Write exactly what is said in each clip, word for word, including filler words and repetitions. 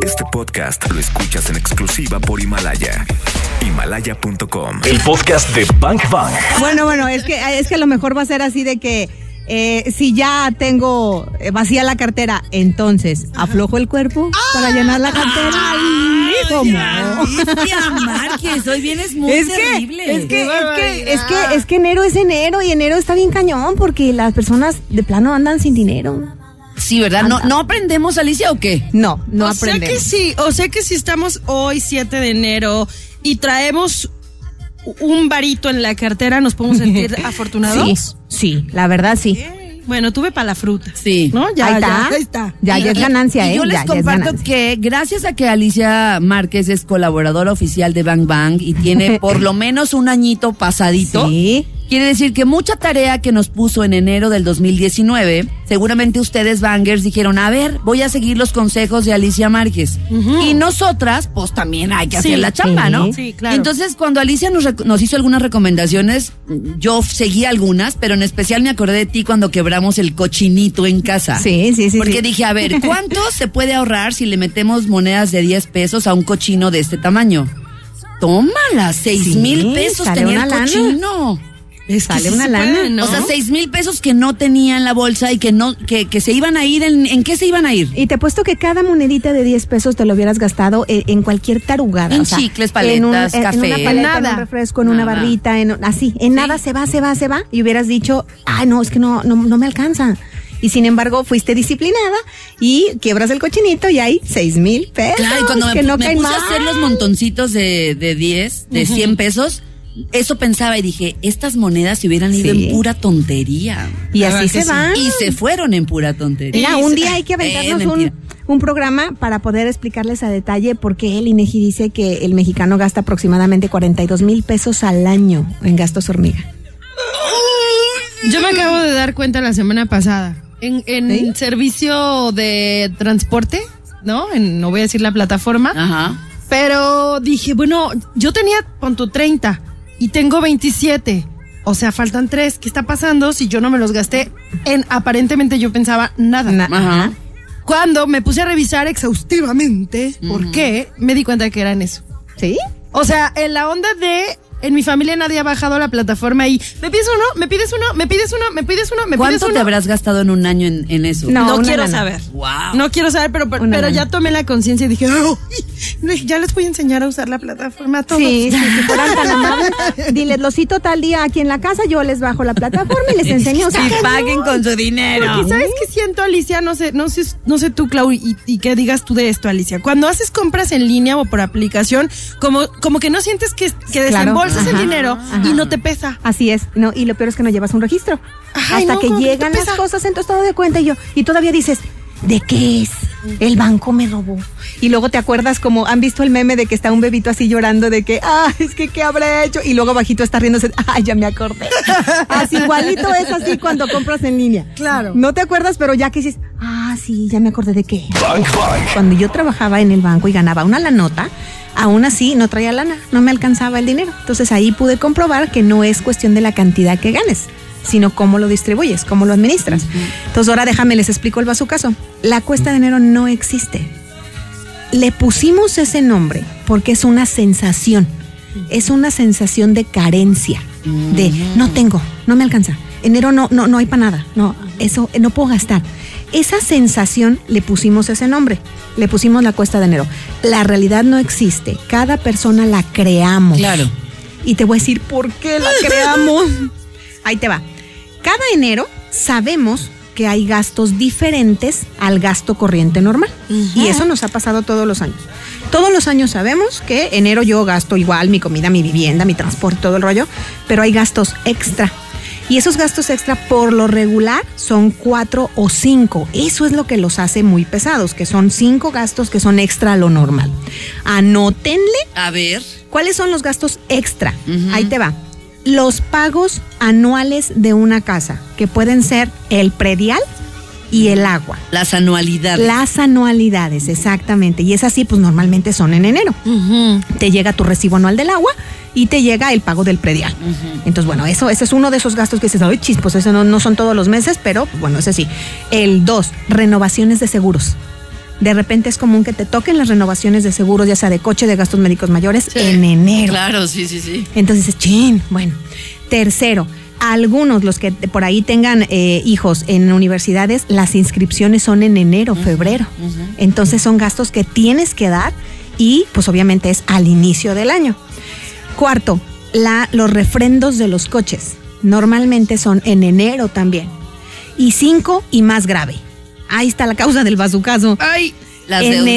Este podcast lo escuchas en exclusiva por Himalaya. Himalaya punto com. El podcast de Bang Bang. Bueno, bueno, es que, es que a lo mejor va a ser así de que eh, si ya tengo vacía la cartera, entonces aflojo el cuerpo para llenar la cartera. Ay, ¿cómo? Alicia Márquez, hoy vienes muy es terrible. Que, es, que, es, que, es, que, es que enero es enero y enero está bien cañón porque las personas de plano andan sin dinero. Sí, ¿verdad? ¿No, ¿No aprendemos, Alicia, o qué? No, no o aprendemos. O sea que sí, o sea que sí estamos hoy, siete de enero, y traemos un varito en la cartera, ¿nos podemos sentir afortunados? Sí, sí, la verdad sí. Okay. Bueno, tuve para la fruta. Sí. ¿No? Ya, ahí está. Ya, ahí está. Ya, y, ya es ganancia, y, ¿eh? Y yo les ya, comparto ya que gracias a que Alicia Márquez es colaboradora oficial de Bang Bang y tiene por lo menos un añito pasadito. Sí. Quiere decir que mucha tarea que nos puso en enero del dos mil diecinueve, seguramente ustedes, bangers, dijeron, a ver, voy a seguir los consejos de Alicia Márquez. Uh-huh. Y nosotras, pues también hay que sí, hacer la chamba, sí, ¿no? Sí, claro. Entonces, cuando Alicia nos, rec- nos hizo algunas recomendaciones, yo seguí algunas, pero en especial me acordé de ti cuando quebramos el cochinito en casa. Sí, sí, sí. Porque sí. Dije, a ver, ¿cuánto se puede ahorrar si le metemos monedas de diez pesos a un cochino de este tamaño? Tómala, seis sí, mil pesos tenía el cochino. Lana. Es que sale sí una lana, puede, ¿no? O sea, seis mil pesos que no tenía en la bolsa y que no, que, que se iban a ir, en, ¿en qué se iban a ir? Y te apuesto que cada monedita de diez pesos te lo hubieras gastado en, en cualquier tarugada. En o sea, chicles, paletas, en un, café. En una paleta, nada. En un refresco, en nada. Una barrita, en así. En sí. Nada se va, se va, se va. Y hubieras dicho, ah, no, es que no, no, no me alcanza. Y sin embargo, fuiste disciplinada y quiebras el cochinito y hay seis mil pesos. Claro, y cuando que me, no me puse mal. A hacer los montoncitos de, de diez, de cien uh-huh. pesos... Eso pensaba y dije, estas monedas se hubieran ido sí. en pura tontería. Y así ah, se sí. van. Y se fueron en pura tontería. Mira, un día hay que aventarnos eh, un, un programa para poder explicarles a detalle por qué el INEGI dice que el mexicano gasta aproximadamente cuarenta y dos mil pesos al año en gastos hormiga. Yo me acabo de dar cuenta la semana pasada. En, en ¿sí? servicio de transporte, ¿no? En, no voy a decir la plataforma. Ajá. Pero dije, bueno, yo tenía, pon tu treinta. Y tengo veintisiete, o sea, faltan tres. ¿Qué está pasando si yo no me los gasté en, aparentemente yo pensaba, nada? Na- Ajá. Cuando me puse a revisar exhaustivamente, uh-huh. ¿por qué? Me di cuenta que eran eso. ¿Sí? O sea, en la onda de, en mi familia nadie ha bajado a la plataforma y me pides uno, me pides uno, me pides uno, me pides uno, me pides uno. ¿Cuánto te uno? Habrás gastado en un año en, en eso? No, no quiero nana. saber. Wow. No quiero saber, pero, pero, pero ya tomé la conciencia y dije, oh, ya les voy a enseñar a usar la plataforma a todos. Sí, sí, si fueran tan amables, diles, los cito tal día aquí en la casa, yo les bajo la plataforma y les enseño a usar. Y paguen con su dinero. Porque ¿sabes qué siento, Alicia? No sé, no sé, no sé tú, Clau, y, y qué digas tú de esto, Alicia. Cuando haces compras en línea o por aplicación, como, como que no sientes que, que desembolsas. Claro. Ajá, el dinero ajá. y no te pesa. Así es, no, y lo peor es que no llevas un registro. Ay, hasta no, que llegan las cosas en tu estado de cuenta y yo, y todavía dices, ¿de qué es? El banco me robó. Y luego te acuerdas como, ¿han visto el meme de que está un bebito así llorando de que, ah, es que qué habré hecho? Y luego bajito está riéndose, ay, ya me acordé. Así igualito es así cuando compras en línea. Claro. No te acuerdas, pero ya que dices, ah, sí, ya me acordé de qué. Bank, bank. Cuando yo trabajaba en el banco y ganaba una la nota, aún así no traía lana, no me alcanzaba el dinero. Entonces ahí pude comprobar que no es cuestión de la cantidad que ganes, sino cómo lo distribuyes, cómo lo administras. Uh-huh. Entonces ahora déjame, les explico el bazucazo. La cuesta de enero no existe. Le pusimos ese nombre porque es una sensación, es una sensación de carencia, uh-huh. de no tengo, no me alcanza. Enero no, no, no hay para nada, no, eso no puedo gastar. Esa sensación le pusimos ese nombre, le pusimos la cuesta de enero. La realidad no existe, cada persona la creamos. Claro. Y te voy a decir por qué la creamos. Ahí te va. Cada enero sabemos que hay gastos diferentes al gasto corriente normal. Uh-huh. Y eso nos ha pasado todos los años. Todos los años sabemos que enero yo gasto igual mi comida, mi vivienda, mi transporte, todo el rollo, pero hay gastos extra. Y esos gastos extra por lo regular son cuatro o cinco. Eso es lo que los hace muy pesados, que son cinco gastos que son extra a lo normal. Anótenle. A ver. ¿Cuáles son los gastos extra? Uh-huh. Ahí te va. Los pagos anuales de una casa, que pueden ser el predial y el agua. Las anualidades. Las anualidades, exactamente. Y esas sí, pues normalmente son en enero. Uh-huh. Te llega tu recibo anual del agua y te llega el pago del predial. Uh-huh. Entonces, bueno, eso, ese es uno de esos gastos que dices, ay, chis, pues eso no, no son todos los meses, pero bueno, ese sí. El dos, renovaciones de seguros. de repente es común que te toquen las renovaciones de seguros, ya sea de coche, de gastos médicos mayores, sí, en enero. Claro, sí, sí, sí. Entonces dices, chin, bueno. Tercero, algunos, los que por ahí tengan eh, hijos en universidades, las inscripciones son en enero, uh-huh, febrero. Uh-huh. Entonces son gastos que tienes que dar y pues obviamente es al inicio del año. Cuarto, la, los refrendos de los coches normalmente son en enero también. Y cinco, y más grave, ahí está la causa del bazucazo. Ay, las en deudas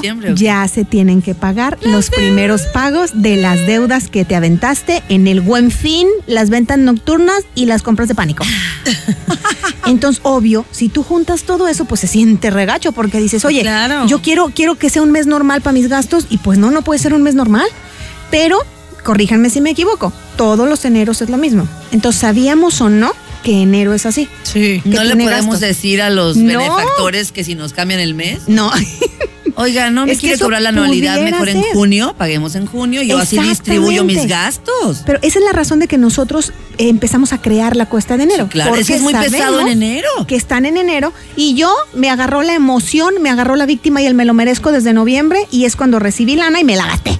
enero de ya se tienen que pagar las los deudas. primeros pagos de las deudas que te aventaste en el Buen Fin, las ventas nocturnas y las compras de pánico. Entonces, obvio, si tú juntas todo eso, pues se siente regacho porque dices, oye, claro, yo quiero, quiero que sea un mes normal para mis gastos y pues no, no puede ser un mes normal. Pero, corríjanme si me equivoco, todos los eneros es lo mismo. Entonces, ¿sabíamos o no que enero es así? Sí. No le podemos gastos. decir a los no. benefactores que si nos cambian el mes. No. Oiga, no me es quiere cobrar la anualidad, mejor ser. en junio, paguemos en junio, yo así distribuyo mis gastos. Pero esa es la razón de que nosotros empezamos a crear la cuesta de enero. Sí, claro, es que es muy pesado en enero. Que están en enero y yo me agarró la emoción, me agarró la víctima y el me lo merezco desde noviembre y es cuando recibí lana y me la gasté.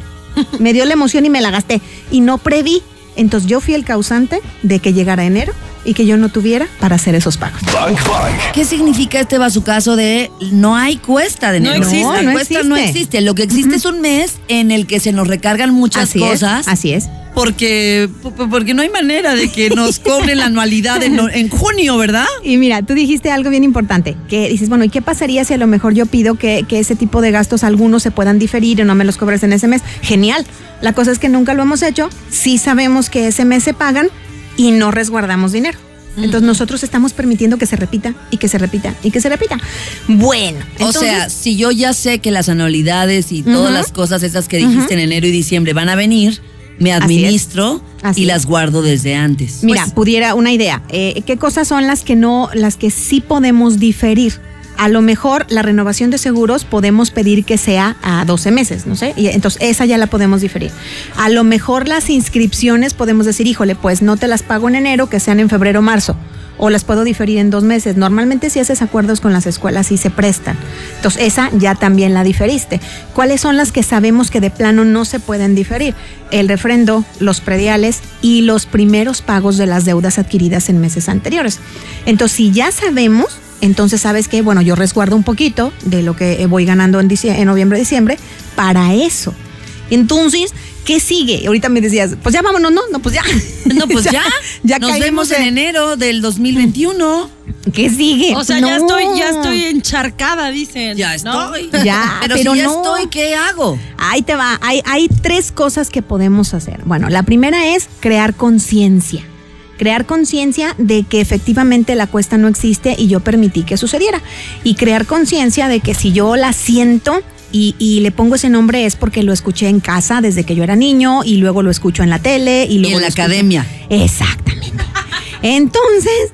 Me dio la emoción y me la gasté y no preví. Entonces yo fui el causante de que llegara enero y que yo no tuviera para hacer esos pagos. Bang, bang. ¿Qué significa este bazucazo de no hay cuesta de enero? No existe. No, no cuesta existe. no existe. Lo que existe, uh-huh, es un mes en el que se nos recargan muchas así cosas. Es, así es. Porque, porque no hay manera de que nos cobren la anualidad en, en junio, ¿verdad? Y mira, tú dijiste algo bien importante, que dices, bueno, ¿y qué pasaría si a lo mejor yo pido que, que ese tipo de gastos algunos se puedan diferir o no me los cobres en ese mes? Genial. La cosa es que nunca lo hemos hecho, sí sabemos que ese mes se pagan y no resguardamos dinero. Entonces nosotros estamos permitiendo que se repita y que se repita y que se repita. Bueno, entonces, o sea, si yo ya sé que las anualidades y todas, uh-huh, las cosas esas que dijiste, uh-huh, en enero y diciembre van a venir, me administro y es. las guardo desde antes. Mira, pues, pudiera una idea. Eh, ¿Qué cosas son las que no, las que sí podemos diferir? A lo mejor la renovación de seguros podemos pedir que sea a doce meses, no sé, y entonces esa ya la podemos diferir. A lo mejor las inscripciones podemos decir, híjole, pues no te las pago en enero, que sean en febrero o marzo, o las puedo diferir en dos meses. Normalmente si haces acuerdos con las escuelas sí se prestan. Entonces esa ya también la diferiste. ¿Cuáles son las que sabemos que de plano no se pueden diferir? El refrendo, los prediales y los primeros pagos de las deudas adquiridas en meses anteriores. Entonces si ya sabemos, entonces sabes que, bueno, yo resguardo un poquito de lo que voy ganando en, diciembre, en noviembre, diciembre, para eso. Entonces, ¿qué sigue? Ahorita me decías, pues ya vámonos, ¿no? No, pues ya. No, pues ya. ya Nos vemos en, en enero del dos mil veintiuno. ¿Qué sigue? O sea, no. ya estoy, ya estoy encharcada, dicen. Ya estoy. ¿No? Ya, pero, pero si ya no. estoy, ¿qué hago? Ahí te va. Hay, hay tres cosas que podemos hacer. Bueno, la primera es crear conciencia. Crear conciencia de que efectivamente la cuesta no existe y yo permití que sucediera. Y crear conciencia de que si yo la siento y, y le pongo ese nombre es porque lo escuché en casa desde que yo era niño y luego lo escucho en la tele. Y luego en la academia. Exactamente. Entonces,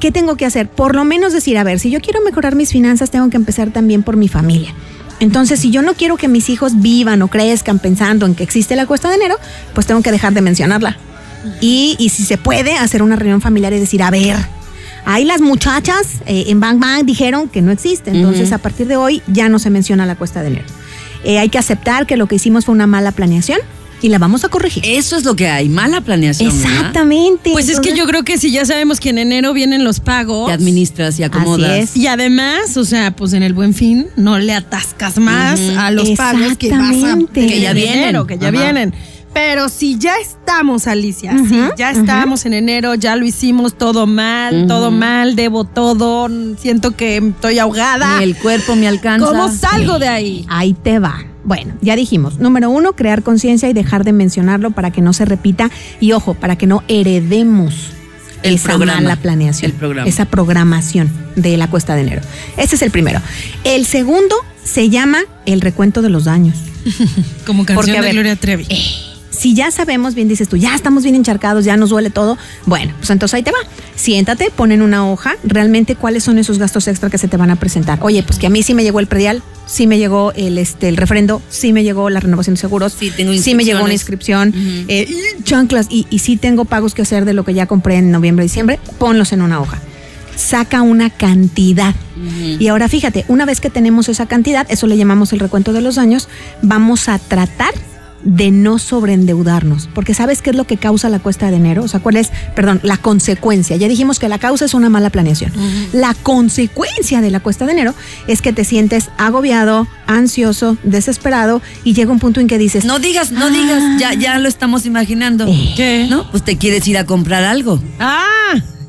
¿qué tengo que hacer? Por lo menos decir, a ver, si yo quiero mejorar mis finanzas, tengo que empezar también por mi familia. Entonces, si yo no quiero que mis hijos vivan o crezcan pensando en que existe la cuesta de enero, pues tengo que dejar de mencionarla. Y, y si se puede, hacer una reunión familiar y decir, a ver, ahí las muchachas eh, en Bang Bang dijeron que no existe. Entonces, uh-huh, a partir de hoy ya no se menciona la cuesta de enero. Eh, hay que aceptar que lo que hicimos fue una mala planeación y la vamos a corregir. Eso es lo que hay, mala planeación. Exactamente. ¿Verdad? Pues entonces, es que yo creo que si ya sabemos que en enero vienen los pagos. Te administras y acomodas. Así es. Y además, o sea, pues en el Buen Fin no le atascas más, uh-huh, a los pagos que vas a, que ya vienen. Enero, que ya, ajá, vienen. Pero si ya estamos, Alicia, uh-huh, si ya estamos, uh-huh, en enero, ya lo hicimos todo mal, uh-huh, todo mal, debo todo, siento que estoy ahogada. Ni el cuerpo me alcanza. ¿Cómo salgo, sí, de ahí? Ahí te va. Bueno, ya dijimos, número uno, crear conciencia y dejar de mencionarlo para que no se repita. Y ojo, para que no heredemos el esa programa, mala planeación, el programa. esa programación de la cuesta de enero. Ese es el primero. El segundo se llama el recuento de los daños. Como canción Porque, de ver, Gloria Trevi. Eh, Si ya sabemos, bien dices tú, ya estamos bien encharcados, ya nos duele todo, bueno, pues entonces ahí te va. Siéntate, pon en una hoja realmente cuáles son esos gastos extra que se te van a presentar. Oye, pues que a mí sí me llegó el predial, sí me llegó el, este, el refrendo, sí me llegó la renovación de seguros, sí, tengo sí me llegó una inscripción, uh-huh, eh, chanclas, y, y sí tengo pagos que hacer de lo que ya compré en noviembre, diciembre, ponlos en una hoja. saca una cantidad. Uh-huh. Y ahora fíjate, una vez que tenemos esa cantidad, eso le llamamos el recuento de los daños, vamos a tratar de no sobreendeudarnos, porque ¿sabes qué es lo que causa la cuesta de enero? O sea, ¿cuál es, perdón, la consecuencia? Ya dijimos que la causa es una mala planeación. Uh-huh. La consecuencia de la cuesta de enero es que te sientes agobiado, ansioso, desesperado, y llega un punto en que dices... No digas, no ah, digas, ya, ya lo estamos imaginando. Eh. ¿Qué? ¿No? Pues te quieres ir a comprar algo. ¡Ah!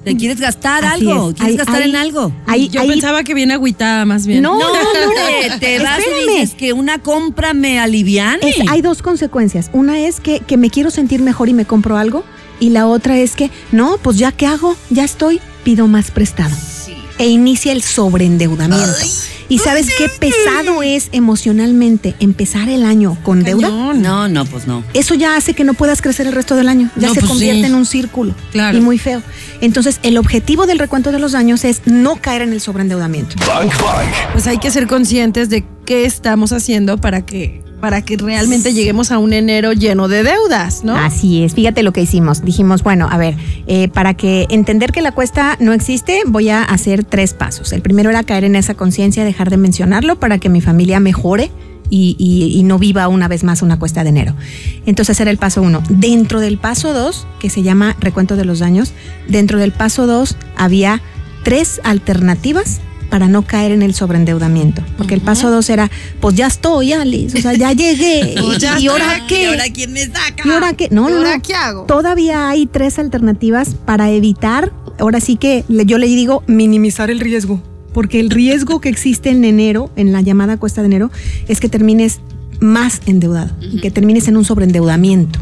Te quieres gastar Así algo, es. quieres ahí, gastar ahí, en algo. Ahí, Yo ahí. pensaba que viene agüitada más bien. No, no, no. Te vas y dices que una compra me aliviane. Es, hay dos consecuencias. Una es que, que me quiero sentir mejor y me compro algo. Y la otra es que, no, pues ya qué hago, ya estoy, pido más prestado. Sí. E inicia el sobreendeudamiento. Ay. ¿Y sabes qué pesado es emocionalmente empezar el año con deuda? No, no, pues no. Eso ya hace que no puedas crecer el resto del año. Ya no, se pues convierte sí. en un círculo. Claro. Y muy feo. Entonces, el objetivo del recuento de los daños es no caer en el sobreendeudamiento. Bang, bang. Pues hay que ser conscientes de qué estamos haciendo para que... para que realmente lleguemos a un enero lleno de deudas, ¿no? Así es, fíjate lo que hicimos. Dijimos, bueno, a ver, eh, para que entender que la cuesta no existe, voy a hacer tres pasos. El primero era caer en esa conciencia, dejar de mencionarlo para que mi familia mejore y, y, y no viva una vez más una cuesta de enero. Entonces era el paso uno. Dentro del paso dos, que se llama recuento de los daños, dentro del paso dos había tres alternativas para no caer en el sobreendeudamiento. Porque uh-huh. el paso dos era, pues ya estoy, Alice, o sea, ya llegué. Pues ya ¿Y ahora está, qué? ¿Y ahora quién me saca? ¿Y ahora qué? No, ¿Y ahora no, qué hago? Todavía hay tres alternativas para evitar, ahora sí que yo le digo, minimizar el riesgo. Porque el riesgo que existe en enero, en la llamada cuesta de enero, es que termines más endeudado, uh-huh. y que termines en un sobreendeudamiento.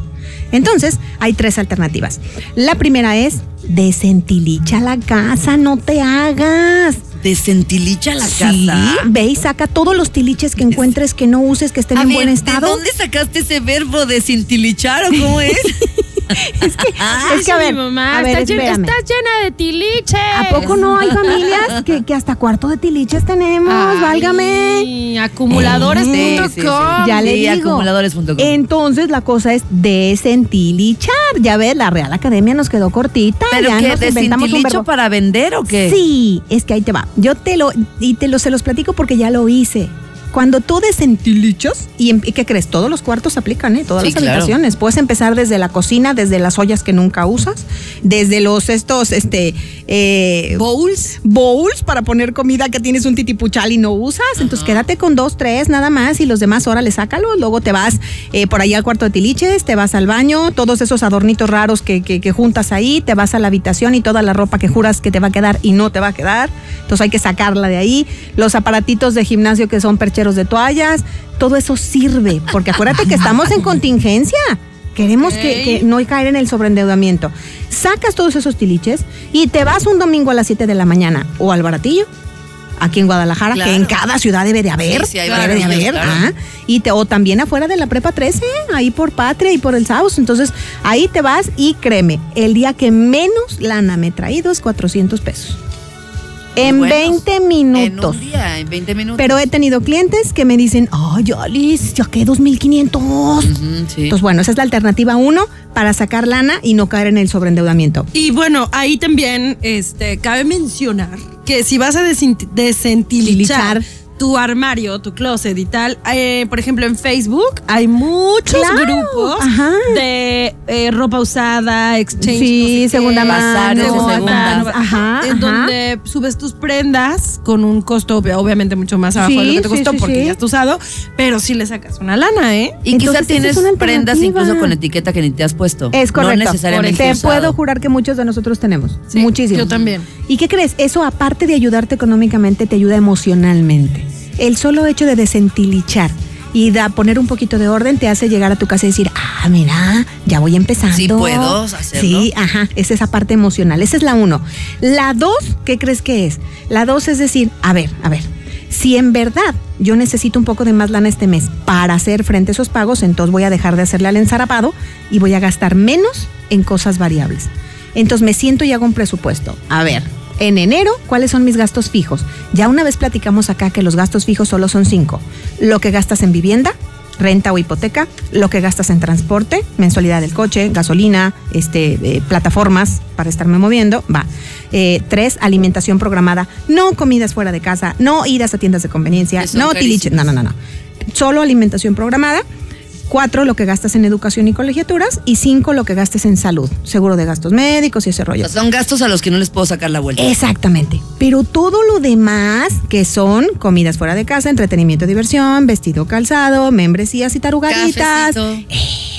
Entonces, hay tres alternativas. La primera es, desentilicha la casa, no te hagas. Desentilicha la sí, casa. Ve y saca todos los tiliches que encuentres, que no uses, que estén a en ver, buen estado. ¿De dónde sacaste ese verbo desentilichar o cómo es? Es que, ah, es que a ver, mamá, a ver, está, espérame. Está llena de tiliches. ¿A poco no hay familias que, que hasta cuarto de tiliches tenemos? Ay, válgame. Acumuladores punto com. Eh, sí, sí, sí. Ya sí, le digo. acumuladores punto com. Entonces la cosa es desentilichar. Ya ves, la Real Academia nos quedó cortita. ¿Pero ya que nos inventamos un verbo para vender o qué? Sí, es que ahí te va. Yo te lo, y te lo, se los platico porque ya lo hice. Cuando tú desentilichas, y, ¿y qué crees? Todos los cuartos aplican, ¿eh? Todas sí, las habitaciones. Claro. Puedes empezar desde la cocina, desde las ollas que nunca usas, desde los estos, este... Eh, bowls. Bowls para poner comida que tienes un titipuchal y no usas. Uh-huh. Entonces quédate con dos, tres, nada más, y los demás, órale, sácalos. Luego te vas eh, por ahí al cuarto de tiliches, te vas al baño, todos esos adornitos raros que, que, que juntas ahí, te vas a la habitación y toda la ropa que juras que te va a quedar y no te va a quedar. Entonces hay que sacarla de ahí. Los aparatitos de gimnasio que son percheros de toallas, todo eso sirve, porque acuérdate que estamos en contingencia, queremos okay. que, que no caer en el sobreendeudamiento. Sacas todos esos tiliches y te vas un domingo a las siete de la mañana o al baratillo, aquí en Guadalajara, claro. que en cada ciudad debe de haber, sí, sí, debe baratillo, de haber, claro. ah, y te, o también afuera de la prepa trece, ahí por Patria y por el Sauz, entonces ahí te vas y créeme, el día que menos lana me he traído es cuatrocientos pesos. En buenos, veinte minutos. En un día, en veinte minutos. Pero he tenido clientes que me dicen, ay, Alice, ya quedé dos mil quinientos. Uh-huh, sí. Entonces, bueno, esa es la alternativa uno para sacar lana y no caer en el sobreendeudamiento. Y bueno, ahí también este, cabe mencionar que si vas a desentilichar tu armario, tu closet y tal, eh, por ejemplo, en Facebook hay muchos claro, grupos ajá. de eh, ropa usada, exchange, sí, no sé segunda mano, ajá, en ajá. donde subes tus prendas con un costo obviamente mucho más abajo sí, de lo que te costó sí, sí, porque sí. ya está usado, pero sí le sacas una lana, ¿eh? Y quizás tienes prendas incluso con la etiqueta que ni te has puesto. Es correcto. No necesariamente te usado. Puedo jurar que muchos de nosotros tenemos, sí, muchísimos. Yo también. ¿Y qué crees? Eso aparte de ayudarte económicamente te ayuda emocionalmente. El solo hecho de desentilichar y de poner un poquito de orden te hace llegar a tu casa y decir, ah, mira, ya voy empezando. Sí puedo hacerlo. Sí, ajá, es esa parte emocional. Esa es la uno. La dos, ¿qué crees que es? La dos es decir, a ver, a ver, si en verdad yo necesito un poco de más lana este mes para hacer frente a esos pagos, entonces voy a dejar de hacerle al ensarapado y voy a gastar menos en cosas variables. Entonces me siento y hago un presupuesto. A ver, en enero, ¿cuáles son mis gastos fijos? Ya una vez platicamos acá que los gastos fijos solo son cinco. Lo que gastas en vivienda, renta o hipoteca, lo que gastas en transporte, mensualidad del coche, gasolina, este, eh, plataformas para estarme moviendo, va. Eh, tres, alimentación programada, no comidas fuera de casa, no idas a tiendas de conveniencia, no tiliches, no, no, no, no. Solo alimentación programada. Cuatro, lo que gastas en educación y colegiaturas. Y cinco, lo que gastes en salud, seguro de gastos médicos y ese rollo. Son gastos a los que no les puedo sacar la vuelta. Exactamente. Pero todo lo demás, que son comidas fuera de casa, entretenimiento, diversión, vestido, calzado, membresías y tarugaditas, eh,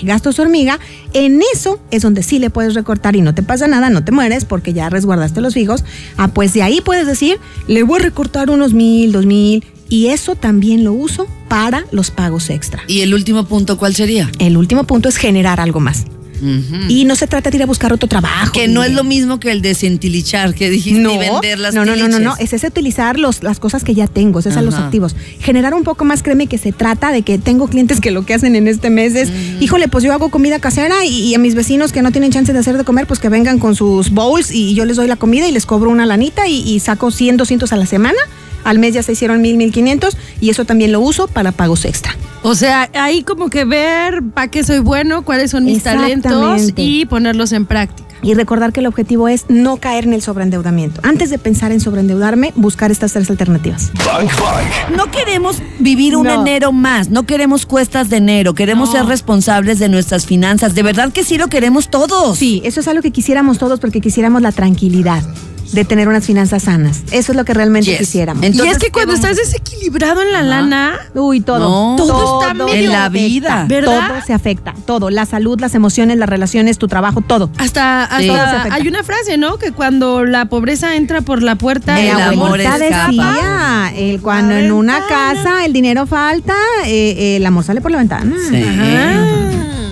gastos hormiga, en eso es donde sí le puedes recortar y no te pasa nada, no te mueres porque ya resguardaste los fijos. Ah, pues de ahí puedes decir, le voy a recortar unos mil, dos mil. Y eso también lo uso para los pagos extra. ¿Y el último punto cuál sería? El último punto es generar algo más. Uh-huh. Y no se trata de ir a buscar otro trabajo. Que no ni... es lo mismo que el desentilichar, que dijiste, no, y vender las no, no, no, no, no, es ese utilizar los, las cosas que ya tengo, es a los activos. Generar un poco más, créeme que se trata de que tengo clientes que lo que hacen en este mes es, mm. híjole, pues yo hago comida casera y, y a mis vecinos que no tienen chance de hacer de comer, pues que vengan con sus bowls y yo les doy la comida y les cobro una lanita y, y saco cien, doscientos a la semana. Al mes ya se hicieron mil, mil quinientos y eso también lo uso para pagos extra. O sea, ahí como que ver para qué soy bueno, cuáles son mis talentos y ponerlos en práctica. Y recordar que el objetivo es no caer en el sobreendeudamiento. Antes de pensar en sobreendeudarme, buscar estas tres alternativas. Bank, bank. No queremos vivir un no. enero más, no queremos cuestas de enero, queremos no. ser responsables de nuestras finanzas. De verdad que sí lo queremos todos. Sí, eso es algo que quisiéramos todos porque quisiéramos la tranquilidad de tener unas finanzas sanas. Eso es lo que realmente yes. quisiéramos. Entonces, y es que cuando estás desequilibrado en la no. lana, uy, todo, no, todo, todo está medio en la vida, ¿verdad? Todo se afecta, todo, la salud, las emociones, las relaciones, tu trabajo, todo. Hasta, hasta sí. todo se afecta. Hay una frase, ¿no? Que cuando la pobreza entra por la puerta, el, el amor escapa. Decía, el cuando en una casa el dinero falta, eh, el amor sale por la ventana. Sí. Ajá.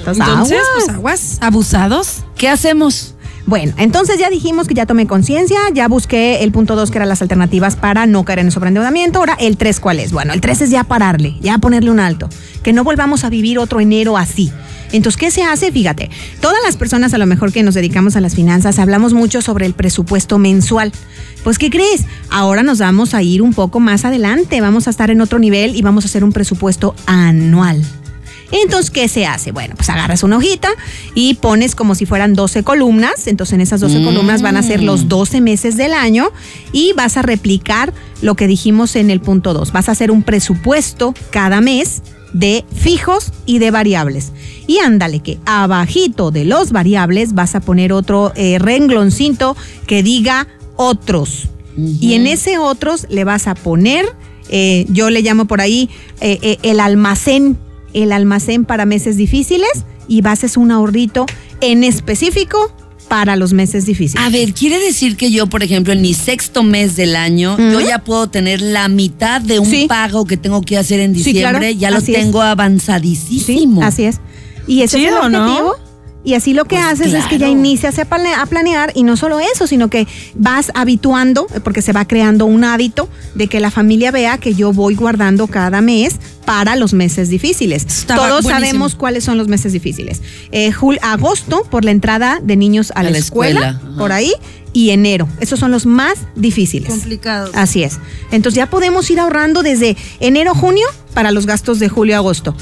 Entonces, Entonces aguas. Pues aguas, abusados. ¿Qué hacemos? Bueno, entonces ya dijimos que ya tomé conciencia, ya busqué el punto dos que eran las alternativas para no caer en el sobreendeudamiento. Ahora, el tres, ¿cuál es? Bueno, el tres es ya pararle, ya ponerle un alto, que no volvamos a vivir otro enero así. Entonces, ¿qué se hace? Fíjate, todas las personas a lo mejor que nos dedicamos a las finanzas hablamos mucho sobre el presupuesto mensual. Pues, ¿qué crees? Ahora nos vamos a ir un poco más adelante, vamos a estar en otro nivel y vamos a hacer un presupuesto anual. Entonces, ¿qué se hace? Bueno, pues agarras una hojita y pones como si fueran doce columnas. Entonces, en esas doce mm. columnas van a ser los doce meses del año y vas a replicar lo que dijimos en el punto dos. Vas a hacer un presupuesto cada mes de fijos y de variables. Y ándale, que abajito de los variables vas a poner otro eh, rengloncito que diga otros. Uh-huh. Y en ese otros le vas a poner, eh, yo le llamo por ahí, eh, eh, el almacén. el almacén para meses difíciles y bases un ahorrito en específico para los meses difíciles. A ver, ¿quiere decir que yo, por ejemplo, en mi sexto mes del año, ¿Mm? yo ya puedo tener la mitad de un sí. pago que tengo que hacer en diciembre? Sí, claro. Ya así lo tengo es. avanzadísimo. Sí, así es. ¿Y ese ¿Sí es el objetivo? ¿No? Y así lo que pues haces claro. es que ya inicias a planear y no solo eso, sino que vas habituando, porque se va creando un hábito de que la familia vea que yo voy guardando cada mes para los meses difíciles. Estaba Todos buenísimo. sabemos cuáles son los meses difíciles. Eh, julio, agosto, por la entrada de niños a, a la, la escuela, escuela. por ahí, y enero. Esos son los más difíciles. Complicados. Así es. Entonces ya podemos ir ahorrando desde enero, junio, para los gastos de julio, agosto.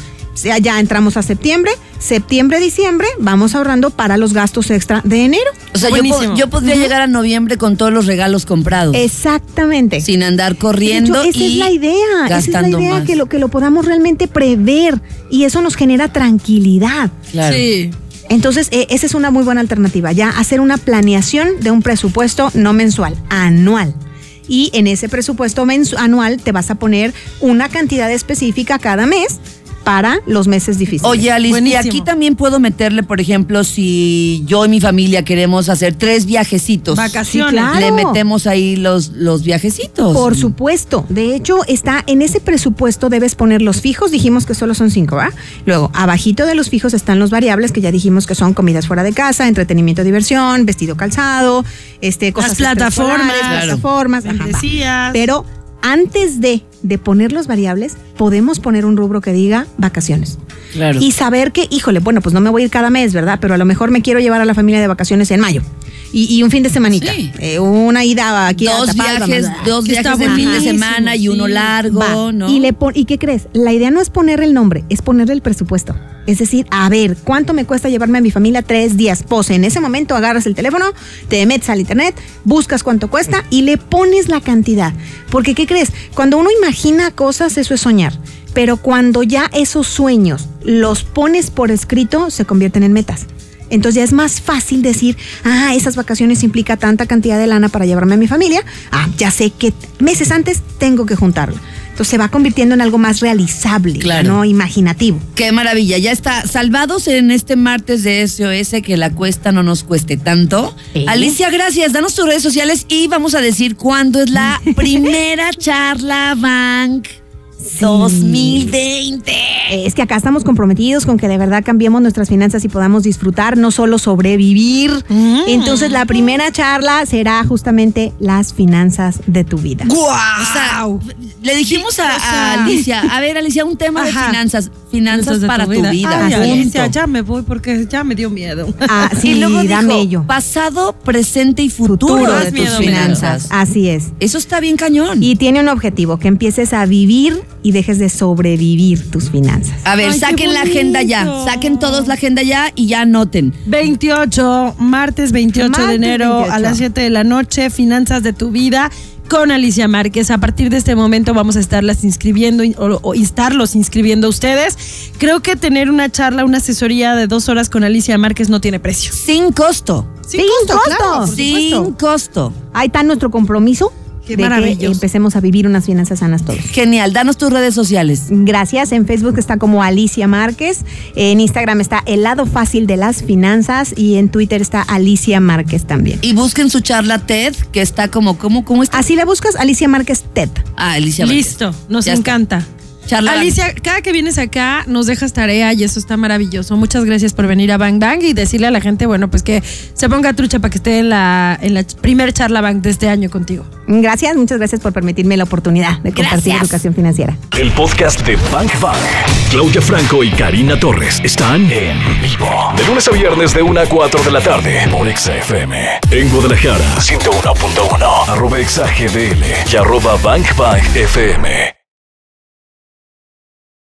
Ya entramos a septiembre, septiembre, diciembre, vamos ahorrando para los gastos extra de enero. O sea, yo, yo podría uh-huh. llegar a noviembre con todos los regalos comprados. Exactamente. Sin andar corriendo. De hecho, esa y es la idea, gastando esa es la idea, más. Que, lo, que lo podamos realmente prever y eso nos genera tranquilidad. Claro. Sí. Entonces, eh, esa es una muy buena alternativa, ya hacer una planeación de un presupuesto no mensual, anual. Y en ese presupuesto mensu- anual te vas a poner una cantidad específica cada mes para los meses difíciles. Oye, Alice, buenísimo. Y aquí también puedo meterle, por ejemplo, si yo y mi familia queremos hacer tres viajecitos. Vacaciones. Sí, claro. Le metemos ahí los, los viajecitos. Por supuesto. De hecho, está en ese presupuesto debes poner los fijos. Dijimos que solo son cinco, ¿va? Luego, abajito de los fijos están los variables que ya dijimos que son comidas fuera de casa, entretenimiento, diversión, vestido, calzado, este, cosas. Las plataformas. Las claro. plataformas. Ajá, pero antes de de poner los variables, podemos poner un rubro que diga vacaciones. Claro. Y saber que, híjole, bueno, pues no me voy a ir cada mes, ¿verdad? Pero a lo mejor me quiero llevar a la familia de vacaciones en mayo. Y, y un fin de semanita. Sí. Eh, una ida aquí dos a Tapalpa, viajes, más, dos viajes de fin de semana y uno sí. largo, ¿no? Y, le pon- ¿Y qué crees? La idea no es poner el nombre, es ponerle el presupuesto. Es decir, a ver, ¿cuánto me cuesta llevarme a mi familia tres días? Pues en ese momento agarras el teléfono, te metes al internet, buscas cuánto cuesta y le pones la cantidad. Porque, ¿qué crees? Cuando uno imagina cosas, eso es soñar. Pero cuando ya esos sueños los pones por escrito, se convierten en metas. Entonces ya es más fácil decir, ah, esas vacaciones implica tanta cantidad de lana para llevarme a mi familia, ah, ya sé que meses antes tengo que juntarla. Entonces se va convirtiendo en algo más realizable, claro. ¿no? Imaginativo. Qué maravilla, ya está. Salvados en este martes de S O S, que la cuesta no nos cueste tanto. ¿Eh? Alicia, gracias. Danos tus redes sociales y vamos a decir cuándo es la primera charla Bang. Sí. dos mil veinte. Es que acá estamos comprometidos con que de verdad cambiemos nuestras finanzas y podamos disfrutar, no solo sobrevivir. Mm. Entonces la primera charla será justamente las finanzas de tu vida. ¡Guau! Wow. O sea, le dijimos sí, a, o sea, a Alicia, a ver, Alicia, un tema Ajá. de finanzas, finanzas de para tu vida. Tu vida. Ay, Alicia, ya me voy porque ya me dio miedo. Ah, sí, y luego dame dijo, pasado, presente y futuro, futuro de tus finanzas. Miedo. Así es. Eso está bien cañón. Y tiene un objetivo, que empieces a vivir y dejes de sobrevivir tus finanzas. A ver, Ay, saquen la agenda ya, saquen todos la agenda ya y ya anoten. veintiocho, martes veintiocho martes de enero veintiocho. A las siete de la noche, Finanzas de tu vida con Alicia Márquez. A partir de este momento vamos a estarlas inscribiendo o, o estarlos inscribiendo a ustedes. Creo que tener una charla, una asesoría de dos horas con Alicia Márquez no tiene precio. Sin costo. Sin, Sin costo. costo. Claro, Sin costo. Ahí está nuestro compromiso. Qué maravilloso. De que empecemos a vivir unas finanzas sanas todos. Genial, danos tus redes sociales. Gracias, en Facebook está como Alicia Márquez, en Instagram está El Lado Fácil de las Finanzas y en Twitter está Alicia Márquez también. Y busquen su charla TED, que está como, ¿cómo, cómo está? Así la buscas, Alicia Márquez TED. Ah, Alicia Márquez. Listo, nos ya encanta. Está. Charlar. Alicia, cada que vienes acá nos dejas tarea y eso está maravilloso. Muchas gracias por venir a Bang Bang y decirle a la gente, bueno, pues que se ponga trucha para que esté en la, en la primer charla Bang de este año contigo. Gracias, muchas gracias por permitirme la oportunidad de compartir gracias. Educación financiera. El podcast de Bang Bang, Claudia Franco y Karina Torres están en vivo de lunes a viernes de una a cuatro de la tarde por Exa F M. En Guadalajara, ciento uno punto uno, arroba Exa G D L y arroba Bang Bang F M.